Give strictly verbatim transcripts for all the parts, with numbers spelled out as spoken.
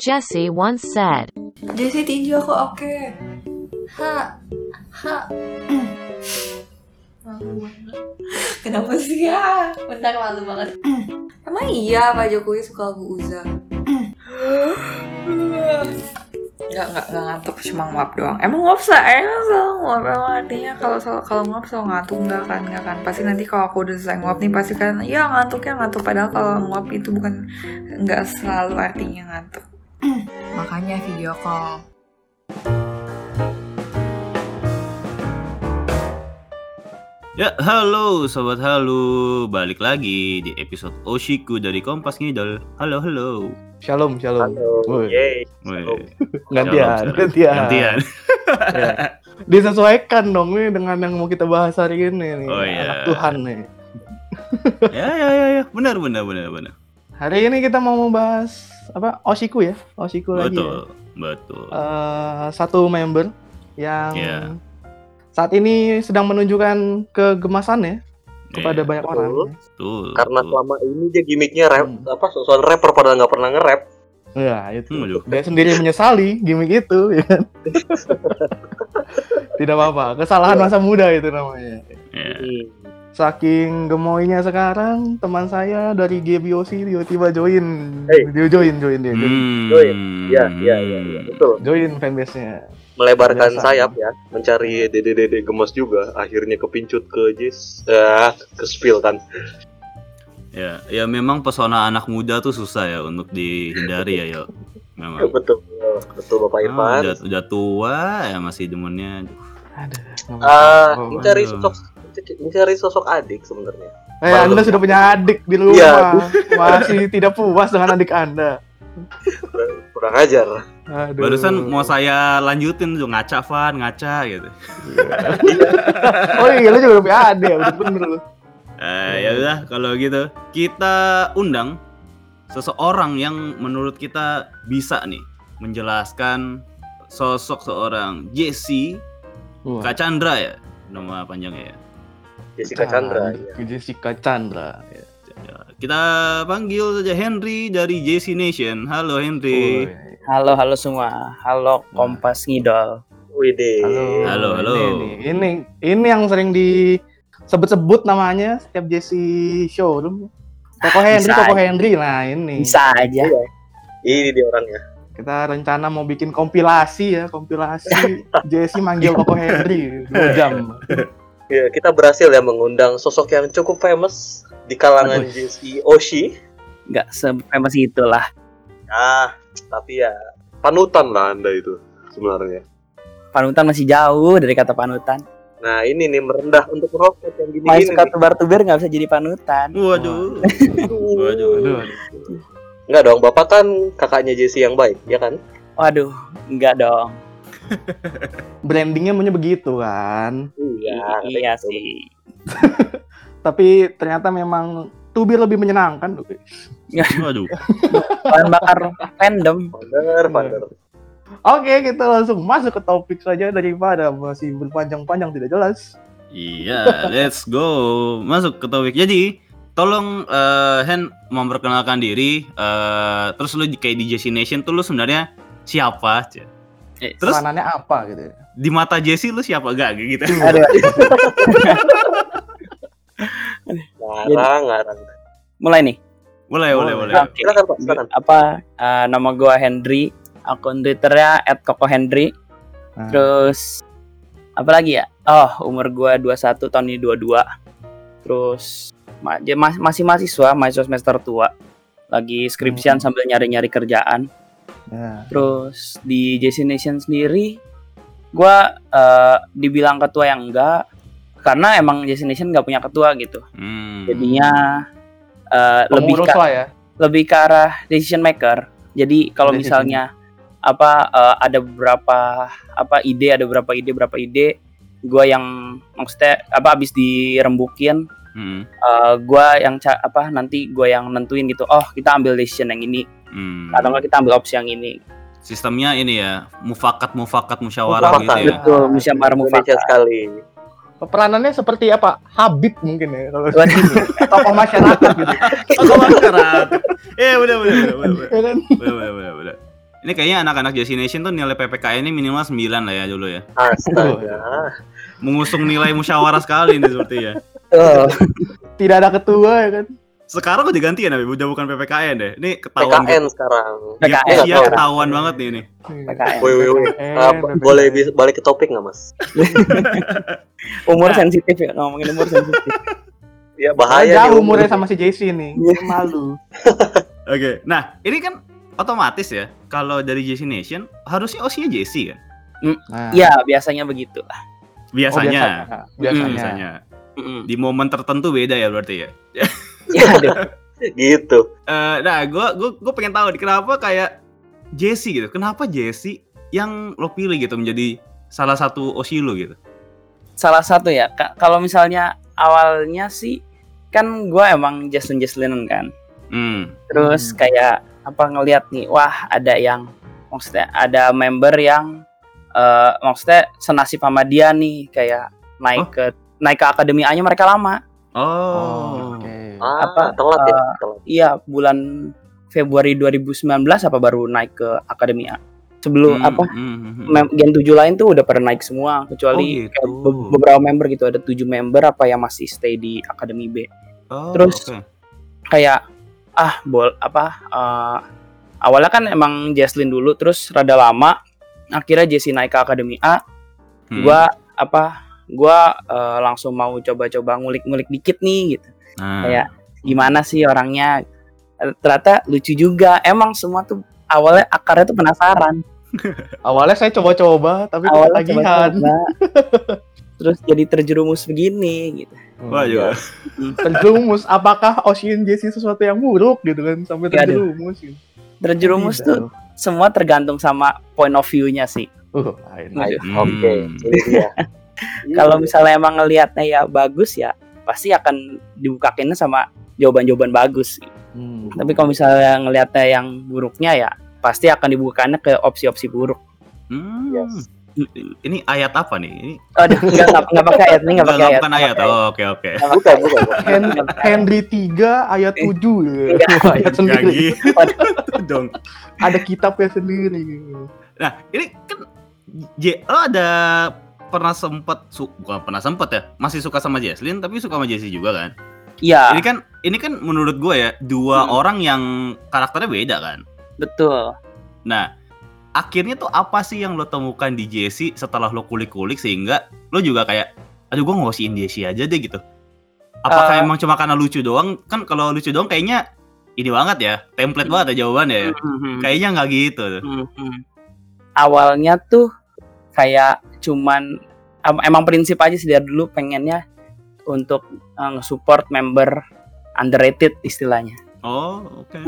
Jesse once said. Jesse tinju aku oke. Okay. Ha, ha. Kenapa sih ya? Bentar malu banget. Emang iya Pak Jokowi suka Bu Uza? Enggak, enggak, enggak ngantuk, cuma nguap doang. Emang nguap seenak selalu nguap, emang artinya kalau kalau nguap selalu ngantuk, enggak kan, enggak kan. Pasti nanti kalau aku udah selesai nguap nih, pasti kan, ya ngantuknya ngantuk. Padahal kalau nguap itu bukan, enggak selalu artinya ngantuk. Makanya video call. Ya, halo sobat halu, balik lagi di episode Oshiku dari Kompas Ngedul. Halo, halo. Shalom, shalom. Halo. Yeay. Shalom. Gantian, shalom, gantian. Gantian. Ya. Disesuaikan dong nih dengan yang mau kita bahas hari ini nih. Oh, ya. Anak Tuhan nih. Ya, ya, ya, ya. Benar, benar, benar, benar. Hari ini kita mau membahas apa? Oshiku ya. Oshiku betul, lagi. Betul, ya. Betul. Uh, satu member yang yeah. saat ini sedang menunjukkan kegemasannya yeah. kepada banyak betul. orang. Betul. Karena selama ini dia gimmicknya rap, hmm. apa soal rapper padahal nggak pernah nge-rap. Ya itu. Hmm, dia sendiri menyesali gimmick itu. Ya kan? Tidak apa-apa, kesalahan masa muda itu namanya. Yeah. Saking gemoynya sekarang, teman saya dari G B O Studio tiba join. Hey. Dia join, join dia. Hmm. Join. Ya, ya, ya, ya, betul. Join fanbase-nya. Melebarkan biasa sayap ya, mencari dede-dede gemes juga, akhirnya kepincut ke Jis, ah, ke spill kan. Ya, ya memang pesona anak muda tuh susah ya untuk dihindari ya, yo. Memang. Betul, betul Bapak Irfan. Ah, udah, udah tua ya masih demennya. Aduh. Ah, uh, mencari sosok, mencari sosok adik sebenarnya. Eh, Malu. Anda sudah punya adik di rumah, ya. Masih tidak puas dengan adik Anda. Kurang ajar. Aduh. Barusan mau saya lanjutin tuh ngaca Van, ngaca gitu. Oh iya, lu juga lebih ada ya, bener lu. Eh, ya udah kalau gitu, kita undang seseorang yang menurut kita bisa nih menjelaskan sosok seorang Jesse uh. Kacandra ya, nama panjangnya ya. Jessica Chandra. Ya. Jessica Chandra ya. Kita panggil saja Hendri dari J Nation. Halo Hendri. Halo halo semua. Halo Kompas Ngidol. Widih. Halo halo. Ini, ini ini yang sering disebut-sebut namanya setiap J C show. Tokoh Hendri, tokoh Hendri lah ini. Bisa aja. Ini dia orangnya. Kita rencana mau bikin kompilasi ya, kompilasi J C manggil tokoh Hendri dua jam. Ya, kita berhasil ya mengundang sosok yang cukup famous di kalangan J C I Oshi. Enggak se-famous itulah. Ah, tapi ya panutan lah Anda itu sebenarnya. Panutan masih jauh dari kata panutan. Nah, ini nih merendah untuk roket yang gini-gini. Masih kata tuber-tuber enggak bisa jadi panutan. Waduh. Waduh. Waduh. Waduh. Enggak dong, Bapak kan kakaknya J C yang baik, ya kan? Waduh, enggak dong. Brandingnya maunya begitu kan? Iya, iya sih. Tapi ternyata memang Tubir lebih menyenangkan. Waduh. Bahan bakar random. Bener, bener. Oke, kita langsung masuk ke topik saja daripada masih berpanjang-panjang tidak jelas. Iya, let's go. Masuk ke topik. Jadi, tolong uh, Hen memperkenalkan diri. Uh, terus lu kayak di J C Nation tuh lu sebenarnya siapa? Eh, terus mananya apa gitu? Di mata Jesse lu siapa gak gitu? Ada. Ngarang, ngarang. Mulai nih. Mulai, mulai, mulai. Okay. Silakan, Pak. Silakan. Apa uh, nama gua Hendri, akun Twitternya et koko hendri. Hmm. Terus apa lagi ya? Oh, umur gua dua puluh satu tahun ini dua puluh dua. Terus ma- ma- masih mahasiswa, mahasiswa semester tua. Lagi skripsian hmm. sambil nyari-nyari kerjaan. Yeah. Terus di J C Nation sendiri gue uh, dibilang ketua yang enggak, karena emang J C Nation gak punya ketua gitu. hmm. Jadinya uh, lebih, ka- ya? lebih ke arah decision maker. Jadi kalau misalnya apa uh, ada beberapa apa ide, ada beberapa ide, berapa ide gue yang maksudnya apa abis dirembukin, hmm. uh, gue yang ca- apa nanti gue yang nentuin gitu. Oh kita ambil decision yang ini. Hmm. Atau nggak kita ambil opsi yang ini. Sistemnya ini ya, mufakat, mufakat, musyawarah mufakat, gitu ya. Betul, musyawarah mufakat sekali. Peranannya seperti apa? Habib mungkin ya kalau tokoh masyarakat gitu. Tokoh masyarakat. Eh, udah, udah, udah, udah. Ini kayaknya anak-anak J Nation tuh nilai P P K N ini minimal sembilan lah ya dulu ya. Astaga. Mengusung nilai musyawarah sekali ini sepertinya. Oh. Tidak ada ketua ya kan. Sekarang kok diganti ya, Nabi? Udah bukan P P K N deh. Ini ketahuan P K N gitu. Sekarang. Ya, P K N iya, ketahuan P K N. Banget nih ini. P K N. Woi, woi. Boleh balik ke topik enggak, Mas? Umur nah. Sensitif ya, ngomongin umur sensitif. Ya bahaya. Jauh umurnya sama si J C nih. Malu. Oke. Okay. Nah, ini kan otomatis ya. Kalau dari J C Nation harusnya O C-nya J C kan? Iya, nah. biasanya begitu. Biasanya. Oh, biasanya. biasanya. biasanya. Mm-hmm. Di momen tertentu beda ya berarti ya. Ya gitu. Uh, nah, gue gue gue pengen tahu kenapa kayak Jesse gitu. Kenapa Jesse yang lo pilih gitu menjadi salah satu O C lo gitu? Salah satu ya. K- kalau misalnya awalnya sih kan gue emang Justin Justlinen kan. Mm. Terus mm. kayak apa ngelihat nih, wah ada yang maksudnya ada member yang uh, maksudnya senasib sama dia nih kayak naik oh? ke naik ke Akademi A-nya mereka lama. Oh. Oke. Okay. Apa ah, telat ya? Uh, iya, bulan Februari dua ribu sembilan belas apa baru naik ke Akademi A. Sebelum hmm, apa? Hmm, mem- Gen tujuh lain tuh udah pernah naik semua kecuali oh, gitu. be- beberapa member gitu, ada tujuh member apa yang masih stay di Akademi B. Oh, terus okay. kayak ah bol apa uh, awalnya kan emang Jesslyn dulu terus rada lama akhirnya Jessie naik ke Akademi A. Hmm. Gua apa? Gua uh, langsung mau coba-coba ngulik-ngulik dikit nih gitu. Hmm. Kayak gimana sih orangnya, ternyata lucu juga. Emang semua tuh awalnya akarnya tuh penasaran. Awalnya saya coba-coba tapi ketagihan. Terus jadi terjerumus begini gitu. Wah juga. Terjerumus, apakah Ocean Jessie sesuatu yang buruk gitu kan sampai terjerumus gitu. Terjerumus Tidak. tuh semua tergantung sama point of view-nya sih. Uh, Oke. Kalau misalnya emang ngelihatnya ya bagus ya pasti akan dibukakinnya sama jawaban-jawaban bagus. Hmm. Tapi kalau misalnya ngelihatnya yang buruknya ya pasti akan dibukakannya ke opsi-opsi buruk. Hmm. Yes. Ini ayat apa nih? Ini Aduh, enggak enggak pakai ayat nih, enggak pakai ayat. Bukan ayat. Oh, oke oke. Bukan, bukan. Hendri tiga ayat tujuh. Ayat sendiri. Dong. Ada kitabnya sendiri. Nah, ini kan J oh, ada pernah sempat su- bukan pernah sempat ya masih suka sama Jesslyn tapi suka sama Jesse juga kan? Iya. Ini kan ini kan menurut gue ya dua hmm. orang yang karakternya beda kan? Betul. Nah akhirnya tuh apa sih yang lo temukan di Jesse setelah lo kulik-kulik sehingga lo juga kayak aduh gue ngosiin Jesse aja deh gitu? Apakah uh, emang cuma karena lucu doang? Kan kalau lucu doang kayaknya ini banget ya template uh, banget ya jawabannya. Uh, uh, uh, kayaknya nggak gitu. Uh, uh. Awalnya tuh kayak cuman emang prinsip aja sih dari dulu pengennya untuk nge-support member underrated istilahnya. Oh, oke. Okay.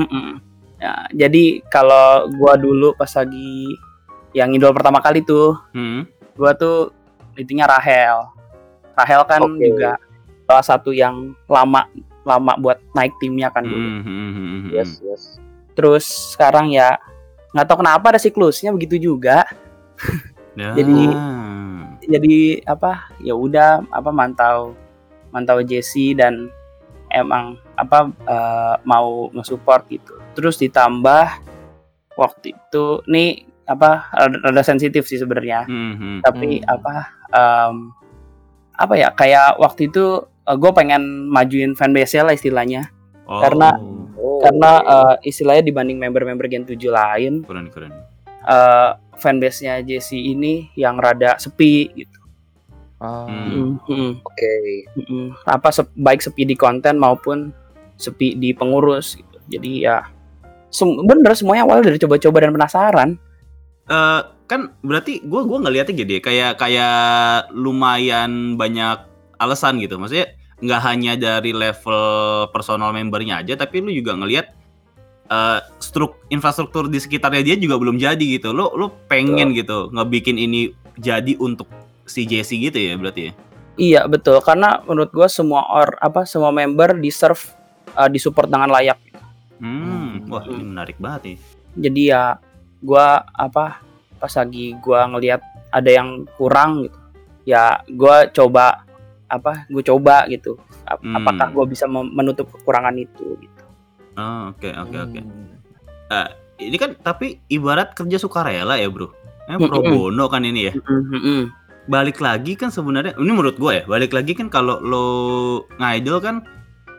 Ya, jadi kalau gua dulu pas lagi yang idol pertama kali tuh, hmm. gua tuh intinya Rahel. Rahel kan okay. juga salah satu yang lama lama buat naik timnya kan dulu. Hmm. Yes, yes. Terus sekarang ya nggak tahu kenapa ada siklusnya begitu juga. Yeah. Jadi jadi apa ya udah apa mantau mantau Jesse dan emang apa uh, mau nge-support gitu. Terus ditambah waktu itu nih apa rada sensitif sih sebenarnya. Mm-hmm. Tapi mm. apa um, apa ya kayak waktu itu uh, gue pengen majuin fanbase-nya lah istilahnya. Oh. Karena oh. karena uh, istilahnya dibanding member-member Gen tujuh lain. Keren keren. Uh, fanbase-nya Jessie ini yang rada sepi gitu. Oh. Mm-hmm. Oke. Okay. Mm-hmm. Apa se- baik sepi di konten maupun sepi di pengurus gitu. Jadi ya sem- bener semuanya awalnya dari coba-coba dan penasaran. Uh, kan berarti gue gue ngeliatnya gede kayak kayak lumayan banyak alasan gitu. Maksudnya nggak hanya dari level personal membernya aja, tapi lu juga ngeliat Uh, struk infrastruktur di sekitarnya dia juga belum jadi gitu. Lo lo pengen betul. gitu ngebikin ini jadi untuk si Jessie gitu ya berarti ya? Iya betul, karena menurut gue semua or apa semua member deserve uh, disupport dengan layak. Hmm, wah ini menarik banget nih. Jadi ya gue apa pas lagi gue ngelihat ada yang kurang gitu, ya gue coba apa gue coba gitu. Ap- hmm. Apakah gue bisa menutup kekurangan itu gitu? Oh, oke, okay, oke, okay, oke. Okay. Uh, ini kan tapi ibarat kerja sukarela ya bro, eh, pro bono kan ini ya. Balik lagi kan sebenarnya, ini menurut gue ya, balik lagi kan kalau lo ngidol kan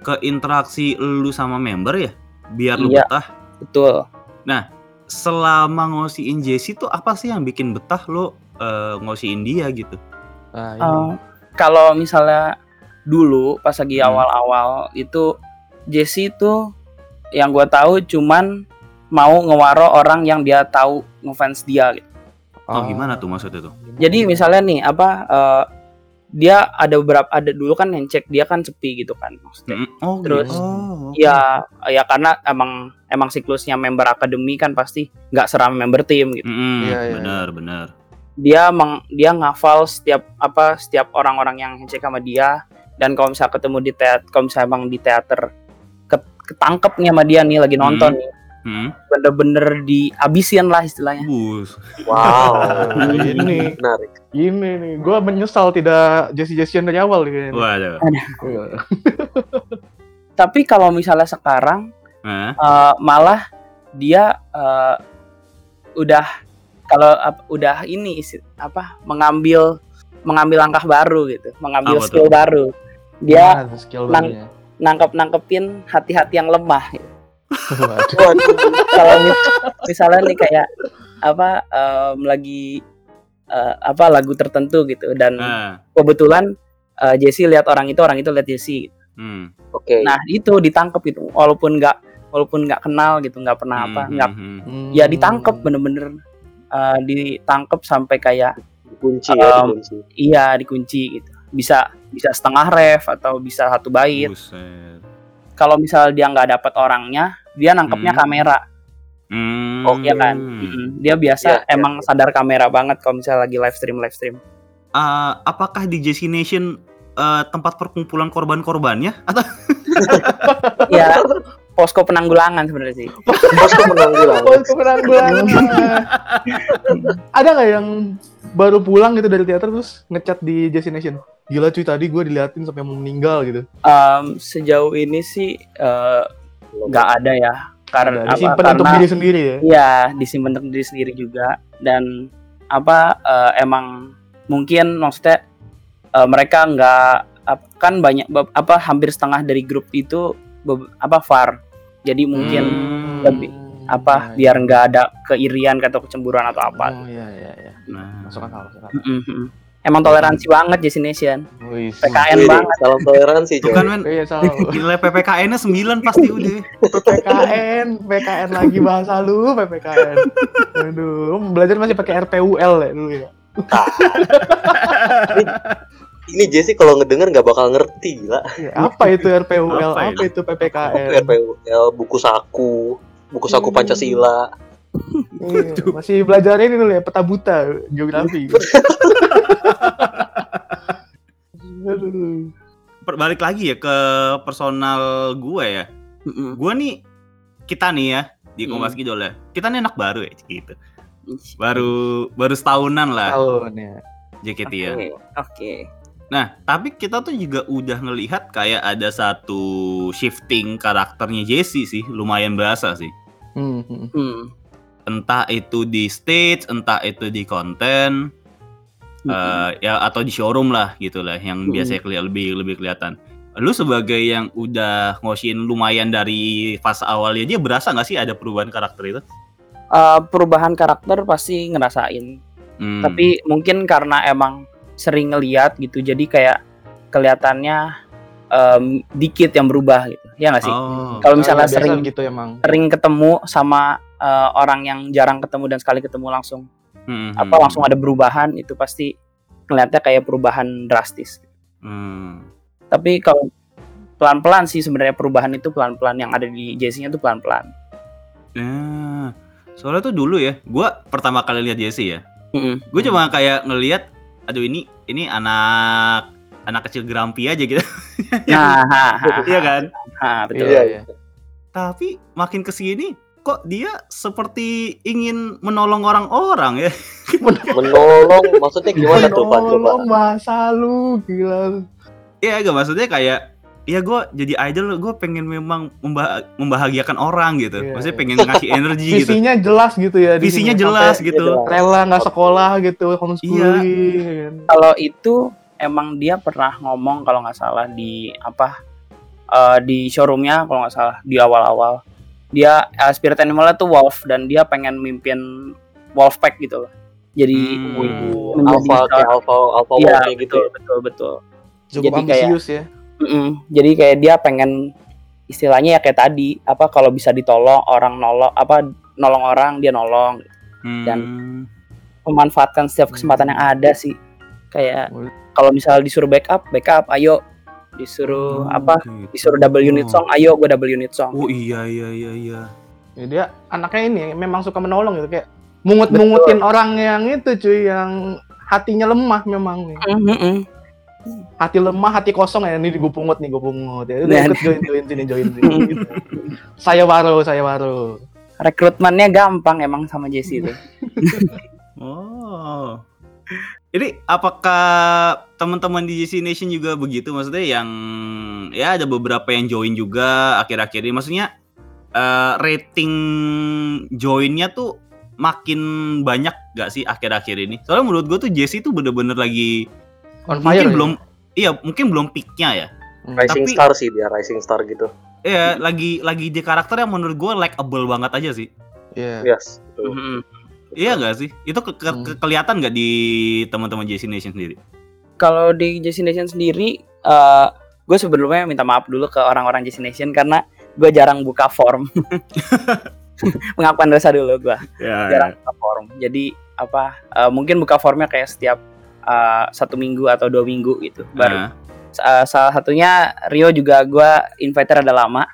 ke interaksi lu sama member ya, biar lu iya, betah. Betul. Nah, selama ngosiin Jesse tuh apa sih yang bikin betah lo uh, ngosiin dia gitu? Ah, iya. um, kalau misalnya dulu pas lagi hmm. awal-awal itu Jesse tuh yang gue tahu cuman mau ngewaro orang yang dia tahu ngefans dia gitu. Oh, oh gimana tuh maksudnya tuh? Jadi misalnya nih apa uh, dia ada beberapa ada dulu kan yang cek dia kan sepi gitu kan maksudnya. Mm-hmm. Oh, terus oh, okay. ya ya karena emang emang siklusnya member akademi kan pasti nggak seram member tim gitu. Mm-hmm. Ya, ya, benar ya. benar. Dia meng, dia ngafal setiap apa setiap orang-orang yang cek sama dia. Dan kalau misalnya ketemu di teater, kalau misalnya emang di teater ketangkep nih sama dia nih lagi nonton hmm. nih, hmm. bener-bener dihabisin lah istilahnya. Bus. Wow. Ini menarik. Ini nih, gue menyesal tidak Jesse-Jessian dari awal gitu. Waduh. Tapi kalau misalnya sekarang eh? uh, malah dia uh, udah kalau uh, udah ini isi, apa mengambil mengambil langkah baru gitu, mengambil oh, skill baru. Dia nah, skill nang- ya. nangkep-nangkepin hati-hati yang lemah gitu. Kalau misalnya nih kayak apa um, lagi uh, apa lagu tertentu gitu dan ah. kebetulan uh, Jesse lihat orang itu, orang itu lihat Jesse gitu. Hmm. Oke. Okay. Nah, itu ditangkap gitu walaupun enggak walaupun enggak kenal gitu, enggak pernah hmm, apa, enggak hmm, hmm. ya ditangkap bener-bener uh, ditangkap sampai kayak dikunci um, ya dikunci. Iya, dikunci gitu. Bisa bisa setengah ref atau bisa satu bait. Kalau misal dia nggak dapat orangnya, dia nangkepnya hmm. kamera. Hmm. Oke okay, kan? Hmm. Dia biasa ya, emang ya. sadar kamera banget kalau misalnya lagi live stream live stream. Uh, apakah di J Nation uh, tempat perkumpulan korban-korbannya atau ya posko penanggulangan sebenarnya sih. Posko penanggulangan. Posko penanggulangan. Ada nggak yang baru pulang gitu dari teater terus ngechat di J Nation? Gila cuy, tadi gue diliatin sampai mau meninggal gitu. Um, sejauh ini sih nggak uh, ada ya, karena disimpan untuk diri sendiri ya. Iya, disimpan untuk diri sendiri juga. Dan apa uh, emang mungkin maksudnya uh, mereka nggak kan banyak apa hampir setengah dari grup itu apa far, jadi mungkin hmm, lebih apa nah, biar nggak ada keirian atau kecemburuan atau apa. Oh iya iya iya. Nah, masuk akal. Emang toleransi hmm. banget J Nation. P K N wih, banget. Salam toleransi coy. Bukan men. Iya, salam. Nilai P P K N-nya sembilan pasti udah. P P K N, P P K N lagi bahasa lu, P P K N. Aduh, belajar masih pakai R P U L ya dulu ya. ini, ini Jesse kalau ngedenger enggak bakal ngerti gila. Apa itu R P U L? Apa, apa itu P P K N? Apa itu R P U L, buku saku, buku saku hmm. Pancasila. Iya, masih belajar ini dulu ya, peta buta geografi. Balik lagi ya ke personal gue ya. Mm-mm. Gue nih, kita nih ya di Kompas Ngedul ya, kita nih anak baru ya gitu. Baru baru setahunan lah. Setahun ya. J K T ya. Oke. Okay, okay. Nah, tapi kita tuh juga udah ngelihat kayak ada satu shifting karakternya Jesse sih, lumayan berasa sih. Mm-hmm. Hmm. Entah itu di stage, entah itu di konten, mm-hmm. uh, ya atau di showroom lah gitulah, yang mm-hmm. biasanya keli- lebih lebih kelihatan. Lu sebagai yang udah ngosiin lumayan dari fase awalnya, dia berasa nggak sih ada perubahan karakter itu? Uh, perubahan karakter pasti ngerasain, mm. tapi mungkin karena emang sering ngeliat gitu, jadi kayak kelihatannya um, dikit yang berubah gitu, ya nggak sih? Oh. Kalau misalnya oh, sering gitu emang, sering ketemu sama Uh, orang yang jarang ketemu dan sekali ketemu langsung hmm, apa hmm. langsung ada perubahan, itu pasti kelihatannya kayak perubahan drastis. Hmm. Tapi kalau pelan-pelan sih sebenarnya perubahan itu pelan-pelan yang ada di Jesse-nya tuh pelan-pelan. Nah, soalnya tuh dulu ya, gue pertama kali lihat Jesse ya, mm-hmm. gue cuma kayak ngelihat, aduh ini ini anak anak kecil grumpy aja gitu. Nah, iya kan? Ha, betul. Iya, iya. Tapi makin kesini kok dia seperti ingin menolong orang-orang ya? Menolong, maksudnya gimana tuh Pak? Menolong bahasa lu, gila. Iya, gak maksudnya kayak ya gue jadi idol, gue pengen memang membah- membahagiakan orang gitu, yeah, maksudnya pengen ngasih energi gitu. Visinya jelas gitu ya. Visinya jelas gitu. Rela nggak sekolah gitu, homeschooling. Iya. Kalau itu emang dia pernah ngomong kalau nggak salah di apa uh, di showroomnya kalau nggak salah di awal-awal dia uh, spirit animalnya tuh wolf dan dia pengen mimpin wolf pack gitu loh. Jadi hmm, alpha kayak alpha alpha wolf ya, gitu. Betul betul. betul. Cukup ambisius ya. Mm-mm. Jadi kayak dia pengen istilahnya ya kayak tadi apa kalau bisa ditolong orang nolong apa nolong orang dia nolong hmm. dan memanfaatkan setiap kesempatan yang ada sih kayak kalau misal disuruh backup backup ayo disuruh oh, apa gitu. Disuruh double unit song ayo gue double unit song oh iya iya iya iya ya, dia anaknya ini memang suka menolong gitu kayak mungut-mungutin orang yang itu cuy yang hatinya lemah memang mm-mm. Hati lemah, hati kosong ya, ini gue pungut nih, gue pungut ya. Udah ikut join, join sini, join sini gitu. Saya waro, saya waro. Rekrutmennya gampang emang sama Jesse itu. Oh. Ini apakah teman-teman di J C Nation juga begitu? Maksudnya yang ya ada beberapa yang join juga akhir-akhir ini. Maksudnya uh, rating joinnya tuh makin banyak gak sih akhir-akhir ini? Soalnya menurut gue tuh Jesse tuh bener-bener lagi on fire, mungkin ya? belum, iya mungkin belum peaknya ya. Rising tapi, star sih dia, rising star gitu. Iya, lagi lagi di karakter yang menurut gue likeable banget aja sih. Iya. Yeah. Yes. Mm-hmm. Iya nggak sih? Itu ke- ke- ke- kelihatan nggak di teman-teman J C Nation sendiri? Kalau di J C Nation sendiri, uh, gue sebelumnya minta maaf dulu ke orang-orang J C Nation karena gue jarang buka form. Pengakuan dosa dulu gue. Yeah, jarang yeah. buka form. Jadi apa? Uh, mungkin buka formnya kayak setiap Uh, satu minggu atau dua minggu gitu baru. Uh. Uh, salah satunya Rio juga gue inviter ada lama.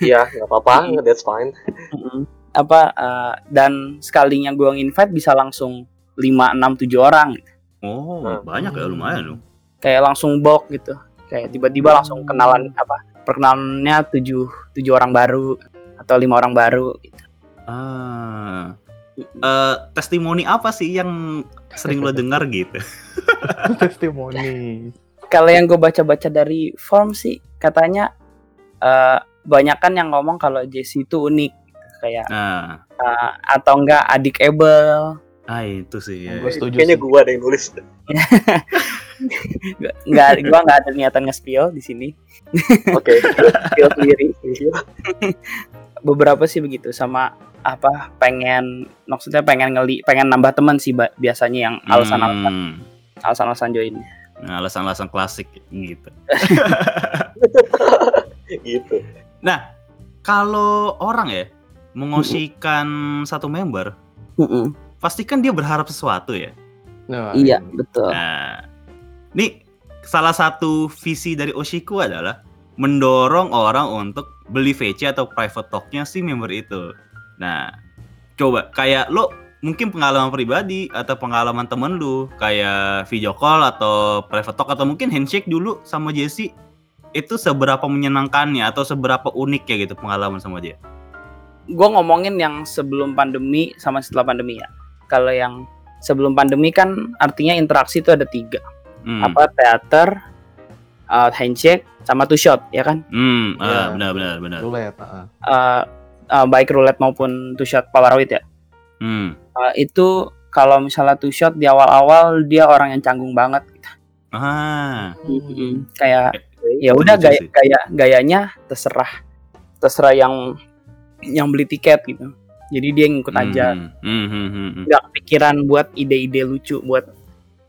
Iya nggak apa-apa, that's fine. Uh-huh. Apa uh, dan sekalinya gue nginvite bisa langsung lima, enam, tujuh orang. Oh nah, banyak ya lumayan loh. Kayak langsung bulk gitu. Kayak tiba-tiba langsung kenalan apa perkenalannya tujuh, tujuh orang baru atau lima orang baru. Gitu. Ah. Uh, testimoni apa sih yang sering lo dengar gitu? Testimoni. Kalau yang gue baca-baca dari form sih katanya uh, banyakan yang ngomong kalau Jesse itu unik kayak ah. uh, atau enggak adikable. Ah itu sih. Ya. Gue setuju. Kayaknya gue ada yang nulis. Enggak, gue nggak ada niatan nge-spill di sini. Oke. Spill sendiri. Beberapa sih begitu sama apa pengen maksudnya pengen ngeli pengen nambah teman sih ba, biasanya yang alasan-alasan hmm. alasan-alasan join nah, alasan-alasan klasik gitu. Gitu. Nah kalau orang ya mengosikan uh-uh. satu member uh-uh. pastikan dia berharap sesuatu ya. Nah, iya betul. Nah nih salah satu visi dari Oshiku adalah mendorong orang untuk beli V C atau private talk-nya si member itu. Nah, coba kayak lo mungkin pengalaman pribadi atau pengalaman temen lu kayak video call atau private talk atau mungkin handshake dulu sama Jesse itu seberapa menyenangkannya atau seberapa unik ya gitu pengalaman sama dia. Gue ngomongin yang sebelum pandemi sama setelah pandemi ya. Kalau yang sebelum pandemi kan artinya interaksi itu ada tiga hmm. apa teater, uh, handshake sama two shot ya kan? Hmm, ah, ya. benar benar benar. Boleh Pak. Eh Uh, baik roulette maupun two shot Polaroid ya. Hmm. Uh, itu kalau misalnya two shot di awal-awal dia orang yang canggung banget. Ah. Mm-hmm. Kayak eh, ya udah gaya, gaya gayanya terserah terserah yang yang beli tiket gitu. Jadi dia ngikut aja. Hmm. Nggak kepikiran buat ide-ide lucu buat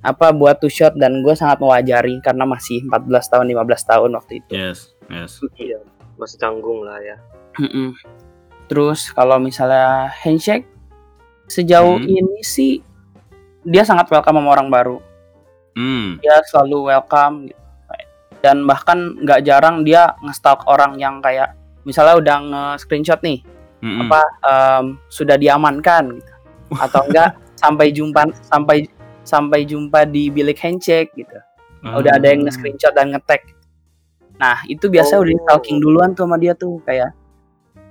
apa buat two shot dan gue sangat mewajari karena masih empat belas tahun lima belas tahun waktu itu. Yes, yes. Iya, masih canggung lah ya. Mm-mm. Terus kalau misalnya handshake sejauh hmm. ini sih dia sangat welcome sama orang baru. Hmm. Dia selalu welcome gitu. Dan bahkan nggak jarang dia ngestalk orang yang kayak misalnya udah nge-screenshot nih hmm. apa um, sudah diamankan gitu. Atau enggak sampai jumpa sampai sampai jumpa di bilik handshake gitu. Hmm. Udah ada yang nge-screenshot dan nge-tag. Nah, itu biasa oh. udah stalking duluan tuh sama dia tuh kayak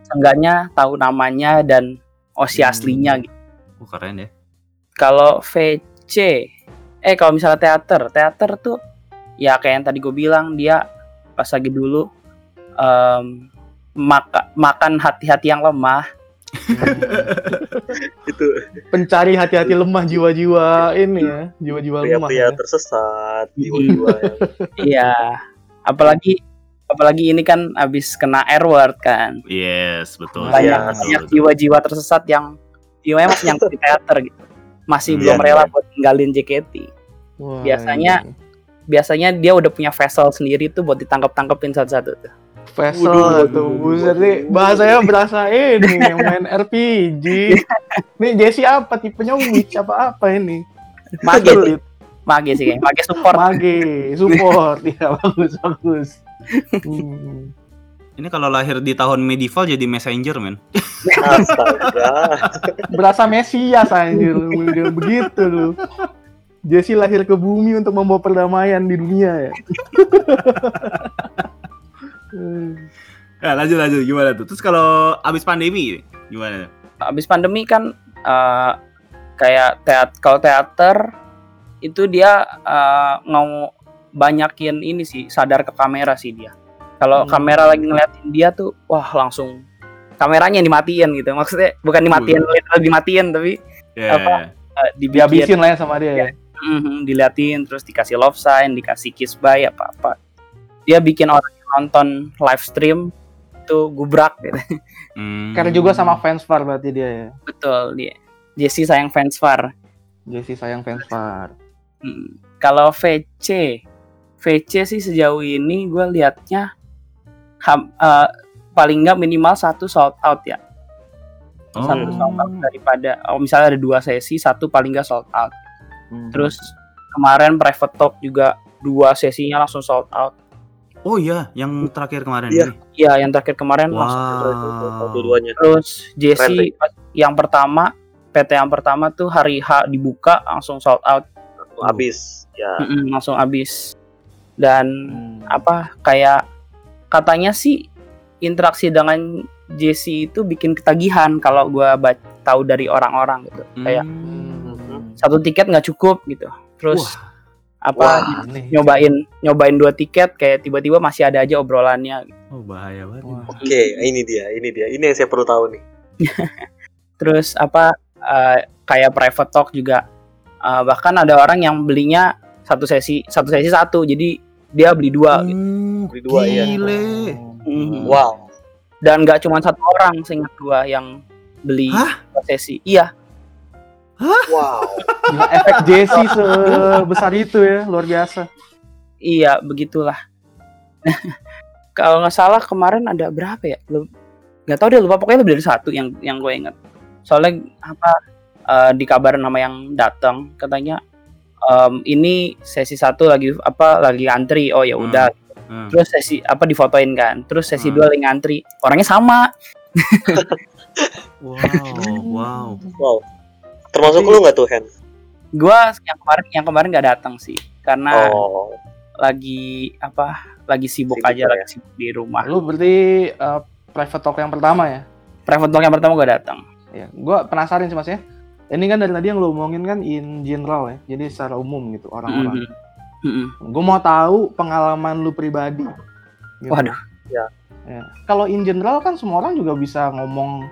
seenggaknya tahu namanya dan O S I hmm. aslinya gitu. Oh, keren ya. Kalau V C, eh kalau misalnya teater, teater tuh ya kayak yang tadi gue bilang dia pas lagi dulu um, maka, makan hati-hati yang lemah. Hmm. Itu pencari hati-hati lemah, jiwa-jiwa ini ya, jiwa-jiwa lemah ya, tersesat jiwa-jiwa. Iya, apalagi apalagi ini kan abis kena air word kan. Yes, betul. Banyak, yes, banyak betul. Jiwa-jiwa tersesat yang jiwanya masih nyangkut di teater gitu, masih yeah, belum rela yeah. buat tinggalin J K T. Wow. Biasanya biasanya dia udah punya vessel sendiri tuh buat ditangkap-tangkepin satu-satu tuh. Vessel tuh, buset nih, bahasanya berasa ini yang main R P G. Nih Jesse apa tipenya, witch apa apa ini? Mage sih, mage sih, mage support. Mage support, ya bagus bagus. Hmm. Ini kalau lahir di tahun medieval jadi messenger men. Astaga. Berasa mesias anjir lu, udah begitu lu. Jesse lahir ke bumi untuk membawa perdamaian di dunia ya. Nah, lanjut lanjut gimana tuh? Terus kalau abis pandemi gimana? Abis pandemi kan uh, kayak teat- kalau teater itu dia uh, mau banyakin ini sih, sadar ke kamera sih dia. Kalau hmm. kamera lagi ngeliatin dia tuh, wah langsung kameranya dimatiin gitu. Maksudnya bukan dimatiin, uh. dimatiin tapi yeah. apa? Uh, dihabisin lah ya sama dia. Ya. Mm-hmm, diliatin, terus dikasih love sign, dikasih kiss bye apa-apa. Dia bikin orang nonton live stream itu gubrak gitu. Hmm. Karena juga sama fansfar berarti dia ya. Betul dia. Jesse sayang fansfar. Jesse sayang fansfar. Hmm. Kalau V C, V C sih sejauh ini gue liatnya ham, uh, paling nggak minimal satu sold out ya. Oh. Satu sold out daripada, oh, misalnya ada dua sesi, satu paling nggak sold out. Hmm. Terus kemarin private talk juga dua sesinya langsung sold out. Oh iya, yang terakhir kemarin. Iya, ya, yang terakhir kemarin wow. langsung dua-duanya. Terus Jesse yang pertama, P T yang pertama tuh hari H dibuka langsung sold out. Oh. Abis ya. Mm-mm, langsung abis. Dan hmm. apa kayak katanya sih interaksi dengan Jesse itu bikin ketagihan kalau gue baca, tahu dari orang-orang gitu. Kayak hmm. satu tiket nggak cukup gitu. Terus wah. apa wah, nyobain nyobain dua tiket kayak tiba-tiba masih ada aja obrolannya. Oh bahaya banget. Oke, okay, ini dia, ini dia, ini yang saya perlu tahu nih. Terus apa uh, kayak private talk juga. Uh, bahkan ada orang yang belinya satu sesi satu sesi satu, jadi dia beli dua, hmm, gitu. Beli dua ya. Hmm. Wow. Dan nggak cuma satu orang, seingat dua yang beli dua sesi. Iya. Hah? Wow. Nah, efek Jesse sebesar itu ya, luar biasa. Iya, begitulah. Kalau nggak salah kemarin ada berapa ya? Nggak tahu deh, lupa, pokoknya lebih dari satu yang yang gue ingat. Soalnya apa? Uh, dikabarin sama yang datang katanya um, ini sesi satu lagi apa lagi antri, oh ya udah hmm. hmm. terus sesi apa difotoin kan, terus sesi dua hmm. lagi antri, orangnya sama. wow wow wow termasuk lu nggak tuh Hen? Gua yang kemarin yang kemarin nggak datang sih karena oh. lagi apa lagi sibuk, sibuk aja ya? Lagi sibuk di rumah. Lu berarti uh, private talk yang pertama ya? Private talk yang pertama gua datang. Ya, gua penasaran sih mas ya. Ini kan dari tadi yang lo omongin kan in general ya, jadi secara umum gitu orang-orang. Mm-hmm. Mm-hmm. Gue mau tahu pengalaman lo pribadi. Gitu. Waduh. Ya. Ya. Kalau in general kan semua orang juga bisa ngomong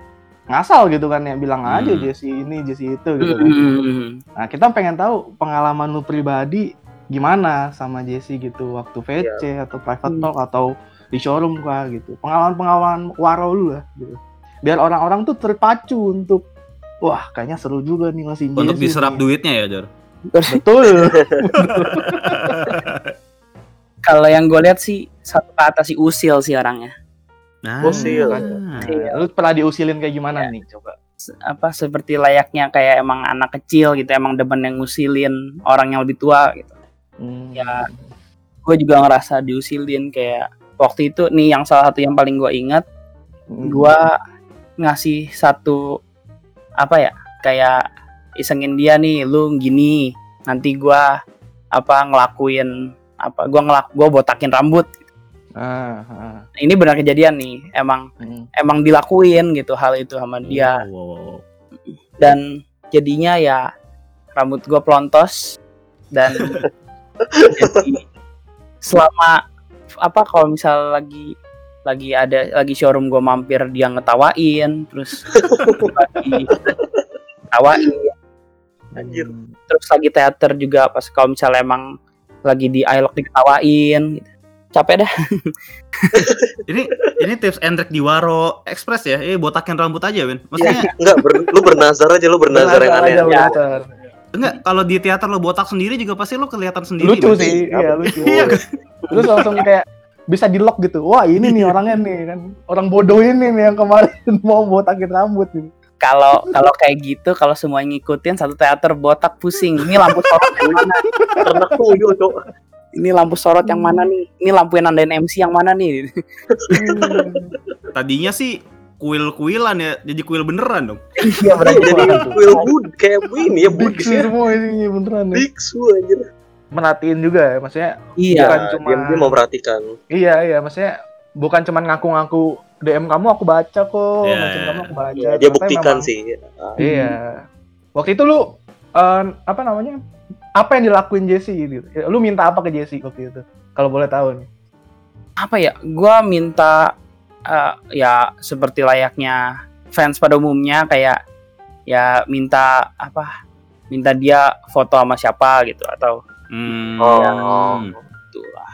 ngasal gitu kan ya, bilang aja mm. Jesse ini, Jesse itu gitu kan. Mm-hmm. Nah kita pengen tahu pengalaman lo pribadi gimana sama Jesse gitu waktu V C ya. Atau private mm. talk atau di showroom kah gitu. Pengalaman-pengalaman waro lo lah gitu. Biar orang-orang tuh terpacu untuk wah, kayaknya seru juga nih masih Jesse. Untuk diserap nih duitnya ya, Jor. Betul. Kalau yang gue lihat sih satu ke atas si usil sih orangnya. Nah, usil. Nah, lu pernah diusilin kayak gimana ya. Nih coba? Apa seperti layaknya kayak emang anak kecil gitu, emang demen yang ngusilin orang yang lebih tua gitu. Hmm. Ya, gue juga ngerasa diusilin kayak waktu itu nih yang salah satu yang paling gue ingat, hmm. gue ngasih satu apa ya kayak isengin dia nih, lu gini nanti gua apa ngelakuin apa gua ngelak gua botakin rambut gitu. ah, ah. Ini benar kejadian nih, emang hmm. emang dilakuin gitu hal itu sama dia. Wow. Dan jadinya ya rambut gua pelontos dan jadi selama apa kalau misal lagi lagi ada lagi showroom gue mampir dia ngetawain terus lagi tawain anjir. Terus lagi teater juga pas kalau misal emang lagi di iLog diketawain gitu. Capek dah. ini ini tips and trick di Waro Express ya. Ini botakin rambut aja, Win. Maksudnya enggak ber, lu bernazar aja lu bernazar yang aneh. Enggak, kalau di teater lu botak sendiri juga pasti lu kelihatan sendiri. Lucu pasti. Sih, iya lucu. Terus langsung kayak bisa di-lock gitu. Wah, ini nih orangnya nih kan. Orang bodoh ini nih yang kemarin mau botakin rambut gitu. Kalau kalau kayak gitu, kalau semuanya ngikutin satu teater botak pusing. Ini lampu sorot yang mana? Ternak tuyul, Cok. Ini lampu sorot yang mana nih? Ini lampu yang nandain M C yang mana nih? Tadinya sih kuil-kuilan ya, jadi kuil beneran dong. Iya, berarti jadi kuil bud kayak ini ya, bud semua ini beneran. Biksu anjir. Merhatiin juga ya, maksudnya iya, bukan cuma dia memperhatikan. Iya, iya, maksudnya bukan cuma ngaku-ngaku D M kamu aku baca kok, yeah. Macam kamu aku baca. Yeah, dia buktikan memang, sih. Iya. Waktu itu lu uh, apa namanya? Apa yang dilakuin Jesse gitu? Lu minta apa ke Jesse waktu itu? Kalau boleh tahu nih. Apa ya? Gua minta uh, ya seperti layaknya fans pada umumnya kayak ya minta apa? Minta dia foto sama siapa gitu atau hmm. Oh, ya, gitu lah.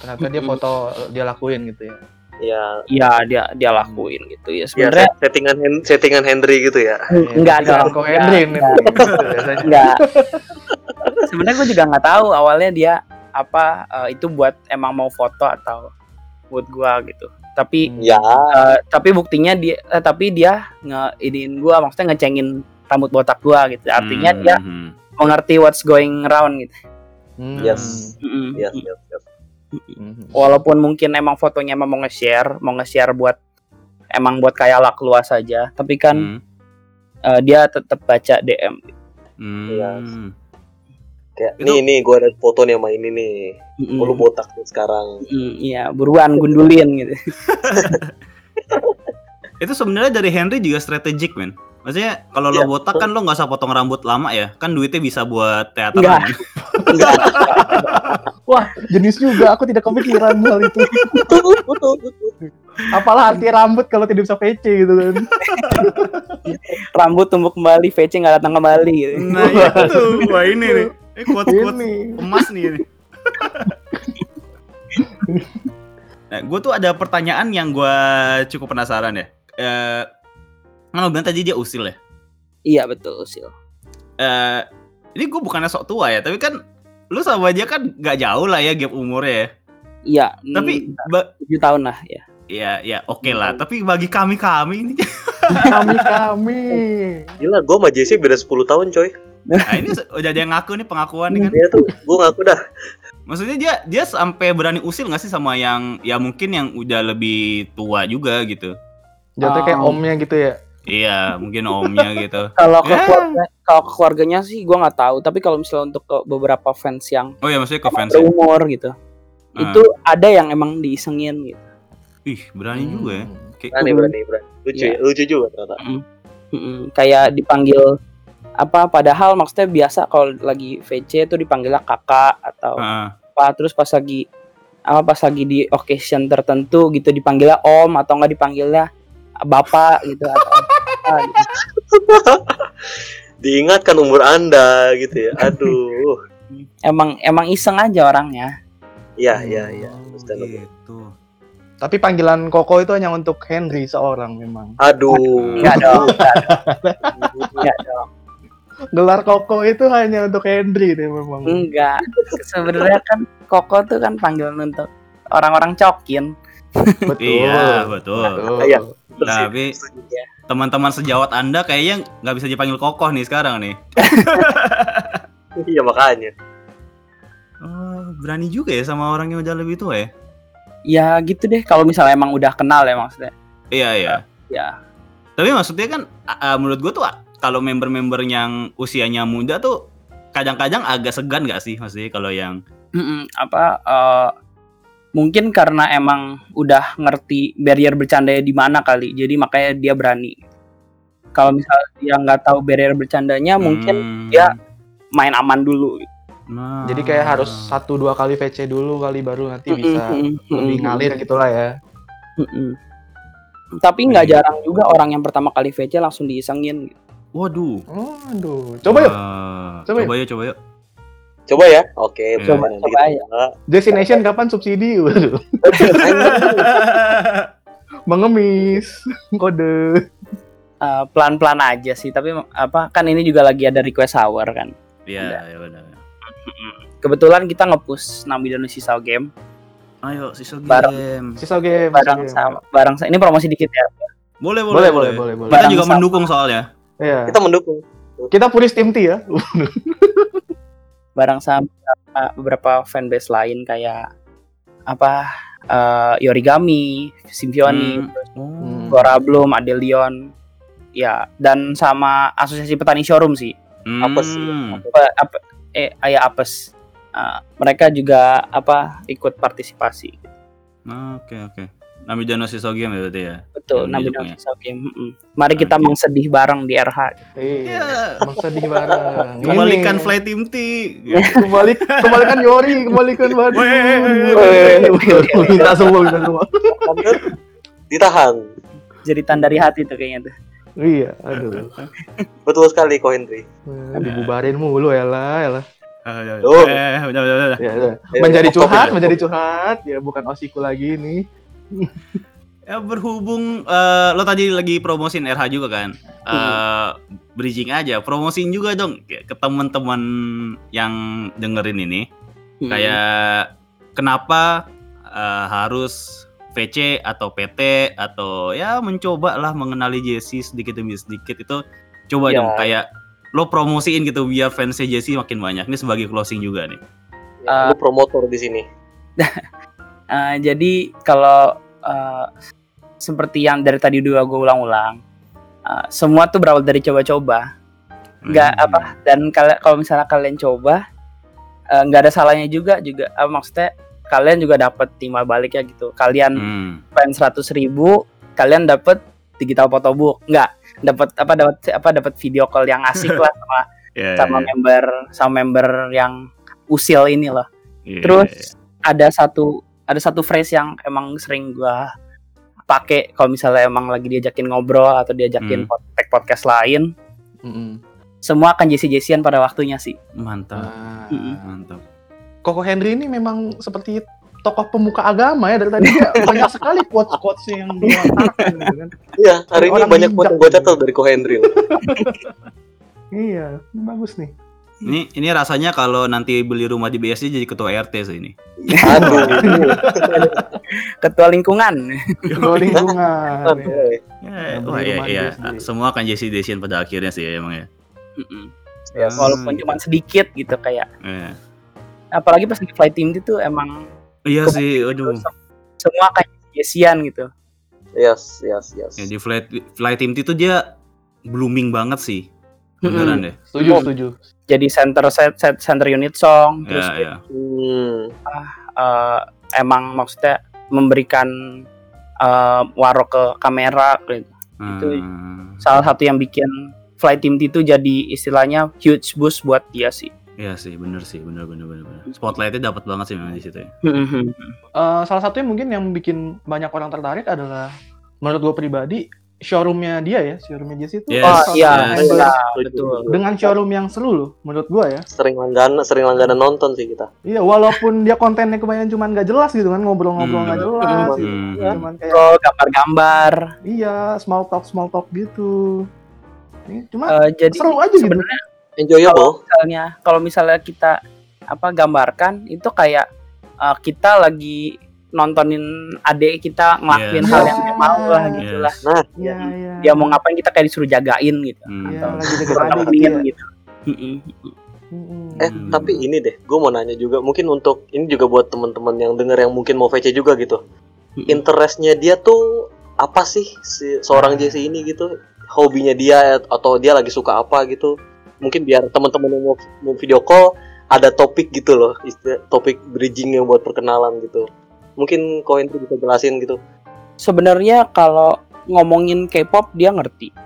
Ternyata dia foto dia lakuin gitu ya. Ya, ya dia dia lakuin gitu ya sebenarnya ya, settingan settingan Hendri gitu ya. Enggak ada kok Hendri ini. Enggak. Sebenarnya gue juga nggak tahu awalnya dia apa uh, itu buat emang mau foto atau buat gue gitu. Tapi ya uh, tapi buktinya dia uh, tapi dia ngeidin gue maksudnya ngecengin rambut botak gue gitu. Artinya hmm. dia mengerti what's going around gitu. Hmm. Yes. Mm-hmm. Yes, yes, yes. Mm-hmm. Walaupun mungkin emang fotonya emang mau nge-share, mau nge-share buat emang buat kayak lak luas aja, tapi kan mm. uh, dia tetap baca D M. Mm. Ya. Kayak, nih nih gue ada foto nih sama ini nih, mm-hmm. Lu botak nih sekarang. Mm, iya, buruan gundulin gitu. Itu sebenarnya dari Hendri juga strategik men. Maksudnya kalau ya. Lo botak kan lo nggak usah potong rambut lama ya, kan duitnya bisa buat teater. Enggak. Enggak. Wah jenis juga, aku tidak kepikiran hal itu. Apalah arti rambut kalau tidak bisa V C gitu kan? Rambut tumbuh kembali, V C nggak datang kembali. Gitu. Nah itu, wah ini nih, eh kuat-kuat emas nih. Ini. Nah, gue tuh ada pertanyaan yang gue cukup penasaran ya. E- Kalau bilang tadi dia usil ya? Iya betul usil. Uh, ini gue bukannya sok tua ya, tapi kan lu sama dia kan gak jauh lah ya gap umurnya ya. Iya. Tapi ba- tujuh tahun lah ya. Iya, ya oke okay lah. Hmm. Tapi bagi kami-kami ini. Kami-kami. Gila, gue sama Jesse beda sepuluh tahun coy. Nah ini udah ada yang ngaku nih pengakuan nih kan. Iya tuh, gue ngaku dah. Maksudnya dia dia sampai berani usil gak sih sama yang ya mungkin yang udah lebih tua juga gitu. Jatuh kayak um. omnya gitu ya. Iya, mungkin omnya gitu. Kalau ke keluarga, kalau keluarganya sih gue nggak tahu. Tapi kalau misalnya untuk ke beberapa fans yang oh ya maksudnya ke fans berumur ya? Gitu, uh. itu ada yang emang diisengin gitu. Ih berani hmm. juga ya. Kayak berani, berani, berani. Lucu, yeah. Lucu juga ternyata. Mm. Mm-mm. Kayak dipanggil apa? Padahal maksudnya biasa kalau lagi V C itu dipanggilnya kakak atau uh. apa. Terus pas lagi apa? Pas lagi di occasion tertentu gitu dipanggilnya om atau nggak dipanggilnya bapak gitu atau apa, gitu. Diingatkan umur Anda gitu ya. Aduh. Emang emang iseng aja orangnya. Iya, iya, iya. Gitu. Tapi panggilan Koko itu hanya untuk Hendri seorang memang. Aduh. Enggak dong. Enggak dong. Gelar Koko itu hanya untuk Hendri deh memang. Enggak. Sebenarnya kan Koko tuh kan panggilan untuk orang-orang cokin. Betul. Iya, betul. Iya. Nah, tapi teman-teman sejawat Anda kayaknya nggak bisa dipanggil kokoh nih sekarang nih. Iya makanya. Uh, berani juga ya sama orang yang udah lebih tua ya? Ya gitu deh. Kalau misalnya emang udah kenal ya maksudnya. Iya iya. Ya. Tapi maksudnya kan uh, menurut gue tuh kalau member-member yang usianya muda tuh kadang-kadang agak segan nggak sih maksudnya kalau yang Mm-mm, apa? Uh, Mungkin karena emang udah ngerti barrier bercandanya di mana kali, jadi makanya dia berani. Kalau misalnya dia nggak tahu barrier bercandanya, hmm. mungkin dia main aman dulu. Nah. Jadi kayak harus satu dua kali V C dulu kali baru nanti bisa mm-hmm. lebih ngalir gitulah ya. Mm-hmm. Tapi nggak jarang juga orang yang pertama kali V C langsung diisengin. Waduh. Waduh. Coba yuk. Uh, coba yuk. Coba yuk. Coba yuk. Coba ya. Oke. Yeah. Coba nanti. Coba ya. J C Nation kapan subsidi? Waduh. Mengemis kode. Uh, pelan-pelan aja sih, tapi apa kan ini juga lagi ada request hour kan. Iya, iya benar. Kebetulan kita nge-push enam million Shisaw Game. Ayo Shisaw Game. Bareng Shisaw Game bareng sama bareng ini promosi dikit ya. Boleh, boleh. Boleh, boleh, boleh. boleh. Kita juga sama. Mendukung soalnya. Iya. Kita mendukung. Kita puris tim T ya. Bareng sama beberapa fanbase lain kayak apa uh, Yorigami, Simpioni, hmm. Gorabloom, Adelion. Ya, dan sama asosiasi petani showroom sih. Hmm. Apes. Apa, apa, eh ayah apes. Uh, mereka juga apa ikut partisipasi. Oke, oke. Nami Jano Shisaw Game berarti ya. Betul, Nami Jano Shisaw Game. Mm-hmm. Mari kita okay. mengsedih bareng di R H. Iya, mengsedih bareng. Kembalikan Fly Team T. Kembali, kembalikan Yori, kembalikan Badu. Minta semua, minta semua. Ditahan. Jeritan dari hati tuh kayaknya tuh. Iya, aduh. Betul sekali kok Hendri. Nah, dibubarin mulu ya lah, ya oh. eh, menjadi curhat, menjadi curhat. Ya bukan osiku lagi ini. Ya berhubung uh, lo tadi lagi promosiin R H juga kan. Uh, bridging aja, promosiin juga dong ke teman-teman yang dengerin ini. Hmm. Kayak kenapa uh, harus P C atau P T atau ya mencoba lah mengenali Jesse sedikit demi sedikit itu coba ya. Dong kayak lo promosiin gitu biar fansnya Jesse makin banyak ini sebagai closing juga nih. Uh, lo promotor di sini. uh, jadi kalau uh, seperti yang dari tadi dua gue ulang-ulang uh, semua tuh berawal dari coba-coba nggak hmm. apa dan kalau misalnya kalian coba uh, nggak ada salahnya juga juga uh, maksudnya kalian juga dapat timbal balik ya gitu. Kalian hmm. fan seratus ribu, kalian dapat digital photobook. Enggak, dapat apa dapat apa dapat video call yang asik lah sama yeah, sama yeah. member sama member yang usil ini loh. Yeah. Terus ada satu ada satu phrase yang emang sering gua pakai kalau misalnya emang lagi diajakin ngobrol atau diajakin hmm. podcast lain. Mm-mm. Semua akan jesi-jesian pada waktunya sih. Mantap. Mm-mm. Mantap. Koko Hendri ini memang seperti tokoh pemuka agama ya dari tadi ya, banyak sekali quotes-quotesnya yang dilontarkan gitu kan. Iya, hari ini banyak quotes yang gue catat dari Koko Hendri. Iya, bagus nih. Ini ini rasanya kalau nanti beli rumah di B S D jadi ketua R T sih ini. Aduh. Ketua lingkungan. Ketua lingkungan. Ya, oh, iya iya, semua akan jesi-jesian pada akhirnya sih emang ya. Heeh. Ya, walaupun cuma sedikit gitu kayak. Iya. Apalagi pas di Fly Team itu emang iya sih, aduh semua kayak jesian gitu. Yes, yes, yes. Ya, di Fly, Fly Team itu dia blooming banget sih, beneran hmm. deh. Setuju, setuju. Jadi center set, set center unit song, yeah, terus yeah. Itu, ah, uh, emang maksudnya memberikan uh, waro ke kamera gitu. Hmm. Itu salah satu yang bikin Fly Team itu jadi istilahnya huge boost buat dia sih. Iya sih, bener sih, bener bener bener. Spotlightnya dapat banget sih memang di situ. Ya. Uh, salah satunya mungkin yang bikin banyak orang tertarik adalah, menurut gue pribadi, showroomnya dia ya, showroomnya Jesse itu. Yes, oh iya, yes. Betul. Dengan showroom yang seru loh, menurut gue ya. Sering langganan, sering langganan nonton sih kita. Iya, walaupun dia kontennya kebanyakan cuman nggak jelas gitu kan, ngobrol-ngobrol nggak hmm. jelas. Hmm. Gitu, hmm. Cuman kayak oh, gambar-gambar. Iya, small talk, small talk gitu. Ini cuma uh, jadi seru aja gitu. Enjoyable. Kalau misalnya, kalau misalnya kita apa gambarkan itu kayak uh, kita lagi nontonin adik kita ngelakuin yes. hal yang yeah. mau lah gitulah. Yes. Nah, yeah, yeah. dia mau ngapain kita kayak disuruh jagain gitu. Hmm. Atau yeah, lagi jagain gitu. gitu. Eh tapi ini deh, gue mau nanya juga mungkin untuk ini juga buat teman-teman yang dengar yang mungkin mau V C juga gitu. Interestnya dia tuh apa sih si seorang Jesse ini gitu? Hobinya dia atau dia lagi suka apa gitu? Mungkin biar teman-teman yang mau, mau video call ada topik gitu loh, topik bridging yang buat perkenalan gitu. Mungkin koin tuh bisa jelasin gitu. Sebenarnya kalau ngomongin K-pop dia ngerti.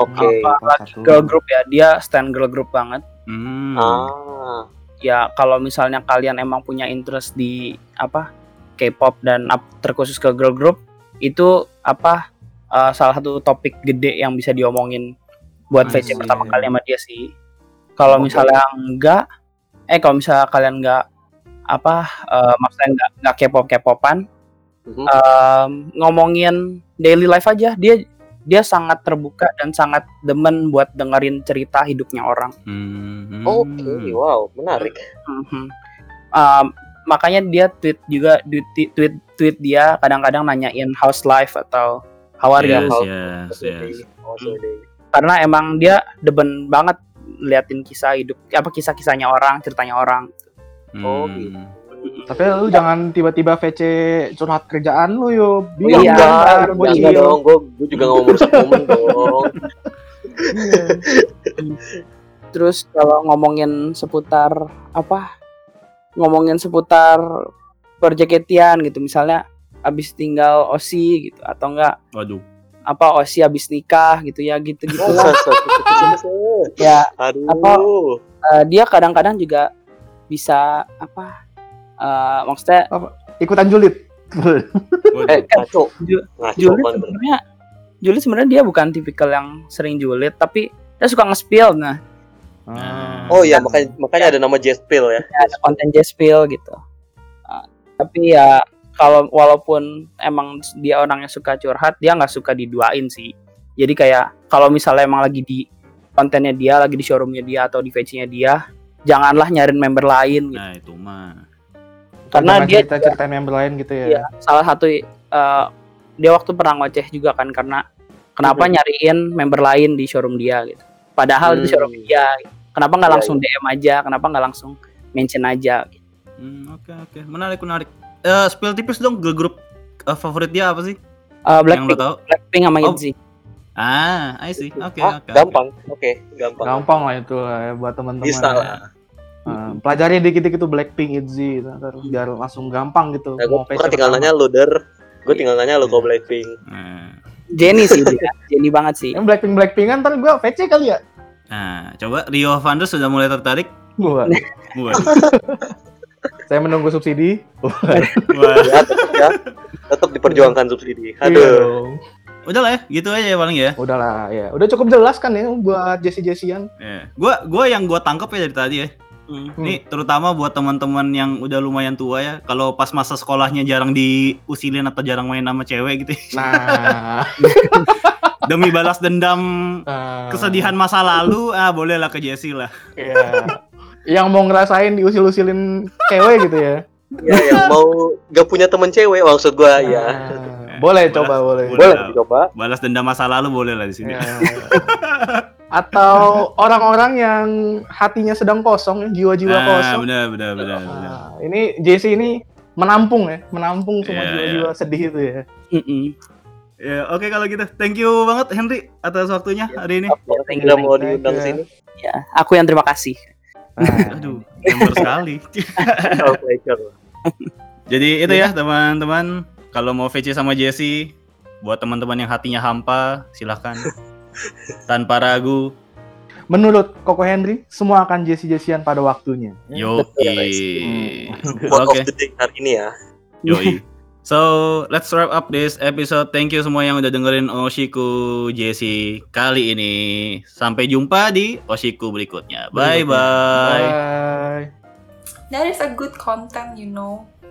Oke. Okay. Girl group ya, dia stan girl group banget. Hmm. Ah. ya kalau misalnya kalian emang punya interest di apa K-pop dan terkhusus ke girl group, itu apa uh, salah satu topik gede yang bisa diomongin buat V C pertama kali sama dia sih. Kalau okay. misalnya enggak, eh kalau misalnya kalian enggak apa uh, maksudnya enggak enggak K-pop-K-popan, mm-hmm. uh, ngomongin daily life aja, dia dia sangat terbuka dan sangat demen buat dengerin cerita hidupnya orang. Mm-hmm. Oke, okay, wow, menarik. Mm-hmm. Uh, makanya dia tweet juga tweet tweet, tweet dia kadang-kadang nanyain house life atau how are you? Yes, yes, yes. Karena emang dia demen banget liatin kisah hidup, apa kisah-kisahnya orang, ceritanya orang. Mm. Oh, gitu. Tapi lu jangan tiba-tiba V C curhat kerjaan lu yo. Bilang iya, jangan, gue juga dong, gue juga nggak mau merusak momen dong. Terus kalau ngomongin seputar apa, ngomongin seputar perjeketian gitu, misalnya abis tinggal O S I gitu atau enggak? Waduh. Apa O S I abis nikah gitu ya gitu-gitu lah. Ya. Aduh. Apa, uh, dia kadang-kadang juga bisa apa? Uh, maksudnya apa? Ikutan julid. eh, ngaco. Ju- julid sebenarnya, julid sebenarnya dia bukan tipikal yang sering julid, tapi dia suka nge-spill. Nah. Hmm. Oh iya, makanya makanya ada nama J-spill ya. Ya ada konten J-spill gitu. Uh, tapi ya kalau walaupun emang dia orangnya suka curhat, dia nggak suka diduain sih. Jadi kayak kalau misalnya emang lagi di kontennya dia, lagi di showroomnya dia atau di V C-nya dia, janganlah nyariin member lain. Gitu. Nah itu mah. Karena dia cerita ceritain member lain gitu ya. Iya, salah satu uh, dia waktu pernah ngoceh juga kan karena kenapa hmm. nyariin member lain di showroom dia gitu. Padahal hmm. itu showroom dia. Kenapa nggak langsung D M aja? Kenapa nggak langsung mention aja? Gitu. Hmm, oke okay, oke okay. menarik menarik. Uh, spill tipis dong girl group uh, favorit dia apa sih? Uh, Blackpink. Blackpink sama Itzy. Oh. Ah, I see. Oke okay, ah, oke. Okay, gampang. Oke okay. okay, gampang. Gampang lah itu lah ya, buat teman-teman. Bisa lah. Ya. Uh, pelajari dikit-dikit tuh Blackpink, Itzy, biar langsung gampang gitu. Ya, gue tinggal nanya lu der, gue tinggal nanya lu kok Blackpink. Nah. Jenny sih dia, Jenny banget sih. Yang Blackpink Blackpinkan ntar gue V C kali ya. Nah, coba Rio Vandus sudah mulai tertarik. Buat, buat. Saya menunggu subsidi. Buat, ya, ya, tetap diperjuangkan subsidi. Aduh. Udahlah ya, gitu aja paling ya. Udahlah ya, udah cukup jelas kan ya buat Jesse-Jessian. Ya. Gue, gue yang gue tangkap ya dari tadi ya. Hmm. Ini terutama buat teman-teman yang udah lumayan tua ya. Kalau pas masa sekolahnya jarang diusilin atau jarang main sama cewek gitu. Nah, demi balas dendam uh. kesedihan masa lalu, ah bolehlah ke Jesse lah. Yeah. Yang mau ngerasain diusil-usilin cewek gitu ya. Ya yang mau gak punya teman cewek maksud gua uh. ya. Boleh balas, coba boleh. Boleh dicoba. Balas dendam masa lalu boleh lah di sini. Yeah. Atau orang-orang yang hatinya sedang kosong, jiwa-jiwa ah, kosong. Benar, benar, benar, nah, benar. Ini J C ini menampung ya, menampung semua yeah, jiwa-jiwa yeah. sedih itu ya. Mm-hmm. Ya, yeah, oke okay, kalau gitu. Thank you banget Hendri atas waktunya yeah, hari ini. Sudah mau diundang sini. Ya, aku yang terima kasih. Ah, aduh, member sekali. Okay, sure. Jadi itu ya teman-teman, kalau mau V C sama J C, buat teman-teman yang hatinya hampa, silakan. Tanpa ragu, menurut Koko Hendri, semua akan Jesse-Jessian pada waktunya. Yo, quote of the day hari ini ya. Yoi. So let's wrap up this episode. Thank you semua yang udah dengerin Oshiku Jesse kali ini. Sampai jumpa di Oshiku berikutnya. Bye bye. Bye. That is a good content, you know.